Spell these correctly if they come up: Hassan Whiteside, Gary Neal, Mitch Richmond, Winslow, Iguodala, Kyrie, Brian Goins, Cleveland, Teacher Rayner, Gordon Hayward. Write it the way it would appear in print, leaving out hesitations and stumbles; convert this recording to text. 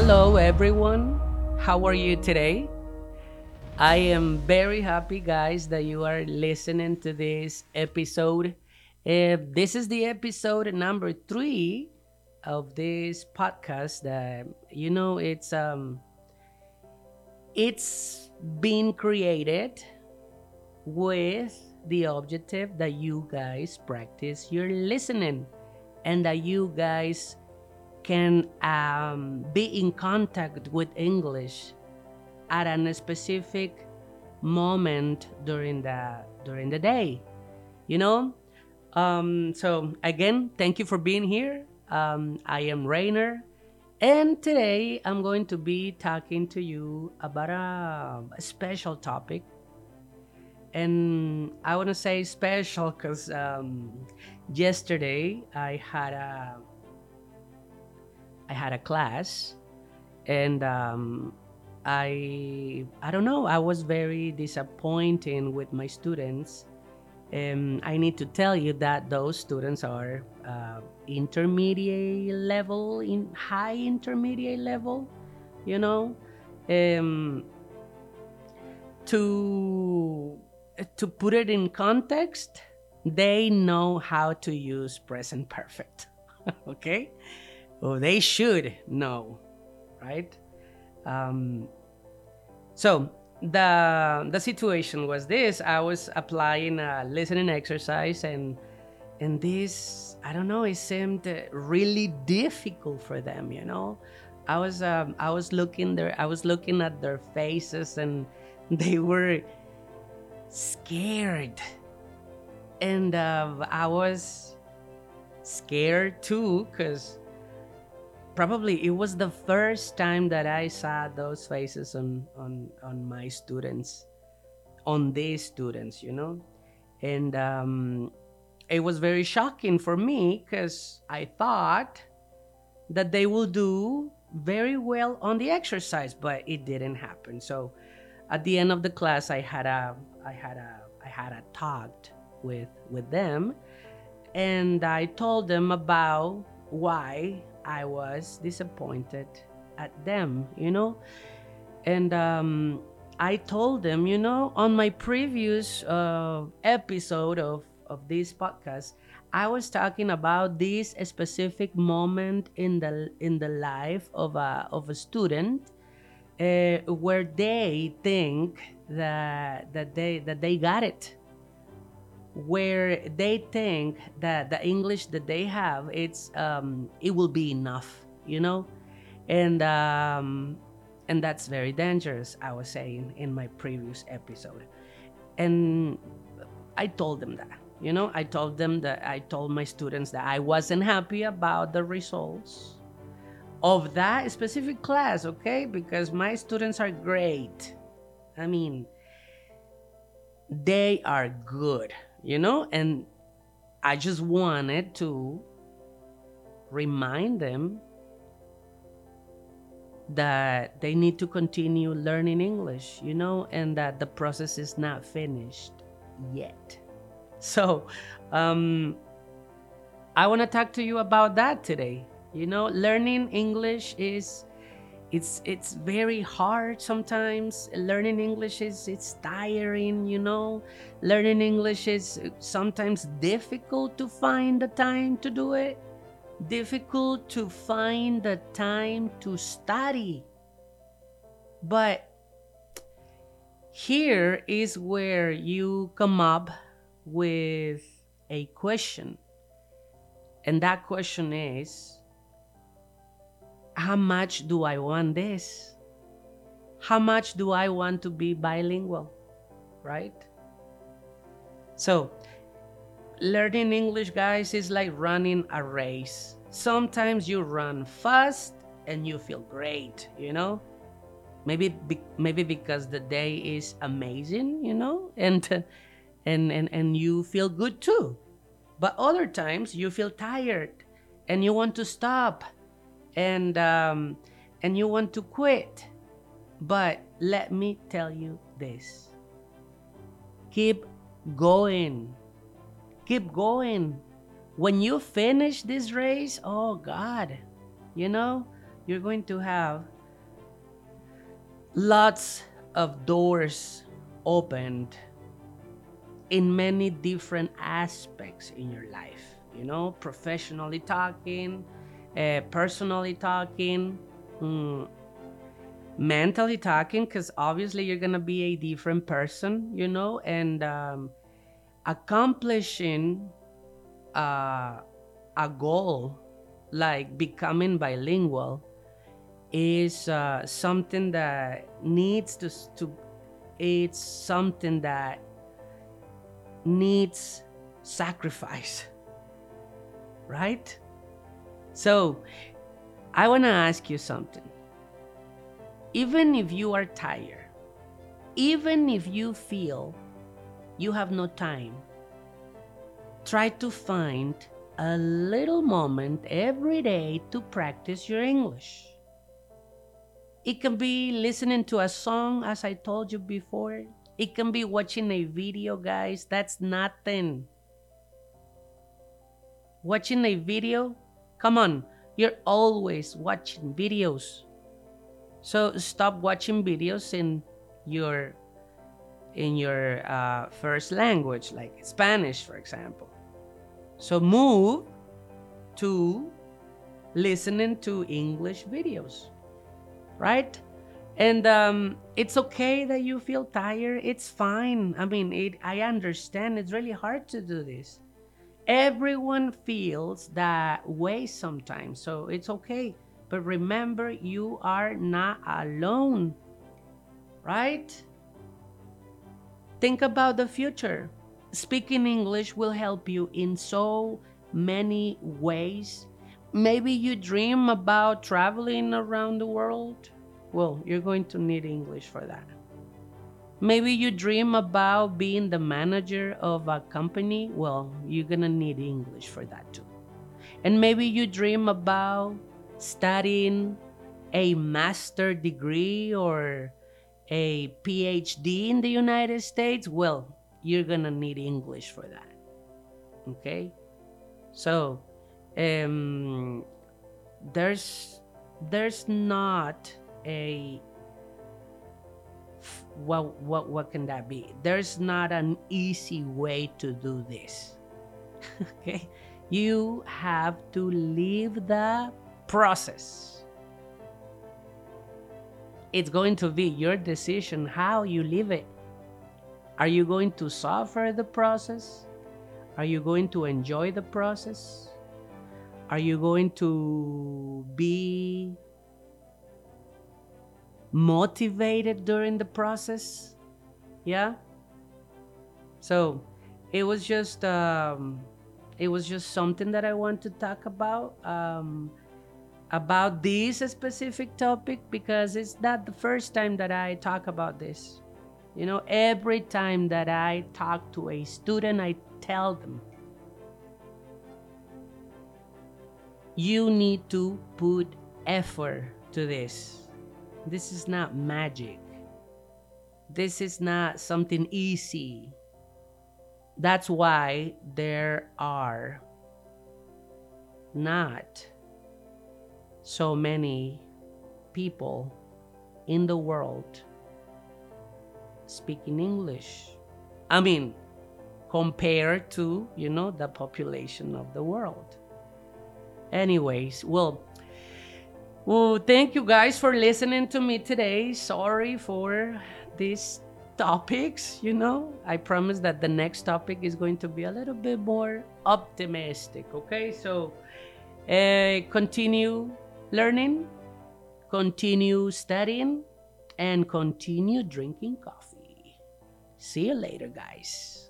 Hello everyone, how are you today? I am very happy, guys, that you are listening to this episode. This is the episode number 3 of this podcast that, you know, it's been created with the objective that you guys practice your listening and that you guys can be in contact with English at a specific moment during the day, you know. So again, thank you for being here. I am Rayner, and today I'm going to be talking to you about a special topic, and I want to say special because yesterday I had a class, and I don't know, I was very disappointing with my students. I need to tell you that those students are intermediate level, in high intermediate level, you know. To put it in context, they know how to use present perfect, okay? Oh, they should know, right? So the situation was this: I was applying a listening exercise, and this, I don't know, it seemed really difficult for them. You know, I was looking at their faces, and they were scared, and I was scared too, because probably it was the first time that I saw those faces on my students, on these students, you know. And it was very shocking for me, because I thought that they will do very well on the exercise, but it didn't happen. So at the end of the class, I had a talk with them, and I told them about why I was disappointed at them, you know. And I told them, you know, on my previous episode of this podcast, I was talking about this specific moment in the life of a student where they think that they got it, where they think that the English that they have, it will be enough, you know. And and that's very dangerous, I was saying in my previous episode. And I told them that, you know, I told my students that I wasn't happy about the results of that specific class, okay, because my students are great. I mean, they are good, you know, and I just wanted to remind them that they need to continue learning English, you know, and that the process is not finished yet. So I want to talk to you about that today. You know, learning English is it's very hard sometimes. Learning English it's tiring, you know. Learning English is sometimes difficult to find the time to do it. Difficult to find the time to study. But here is where you come up with a question. And that question is, how much do I want this? How much do I want to be bilingual, right? So learning English, guys, is like running a race. Sometimes you run fast and you feel great, you know. Maybe because the day is amazing, you know, and you feel good too. But other times you feel tired and you want to stop. And you want to quit. But let me tell you this: keep going, keep going. When you finish this race, oh God, you know, you're going to have lots of doors opened in many different aspects in your life, you know, professionally talking, personally talking, mentally talking, because obviously you're going to be a different person, you know, and accomplishing a goal like becoming bilingual is something that needs to it's something that needs sacrifice, right? So I want to ask you something. Even if you are tired, even if you feel you have no time, try to find a little moment every day to practice your English. It can be listening to a song, as I told you before. It can be watching a video, guys. That's nothing. Watching a video? Come on. You're always watching videos. So stop watching videos in your first language, like Spanish, for example. So move to listening to English videos, right? And it's okay that you feel tired. It's fine. I mean, I understand it's really hard to do this. Everyone feels that way sometimes, so it's okay. But remember, you are not alone, right? Think about the future. Speaking English will help you in so many ways. Maybe you dream about traveling around the world. Well, you're going to need English for that. Maybe you dream about being the manager of a company. Well, you're going to need English for that too. And maybe you dream about studying a master's degree or a PhD in the United States. Well, you're going to need English for that. Okay? So, there's not a what can that be? There's not an easy way to do this. Okay? You have to live the process. It's going to be your decision how you live it. Are you going to suffer the process? Are you going to enjoy the process? Are you going to be motivated during the process? Yeah. So it was just something that I want to talk about this specific topic, because it's not the first time that I talk about this. You know, every time that I talk to a student, I tell them, you need to put effort to this. This is not magic. This is not something easy. That's why there are not so many people in the world speaking English. I mean, compared to, you know, the population of the world. Anyways, well, thank you guys for listening to me today. Sorry for these topics, you know. I promise that the next topic is going to be a little bit more optimistic, okay? So continue learning, continue studying, and continue drinking coffee. See you later, guys.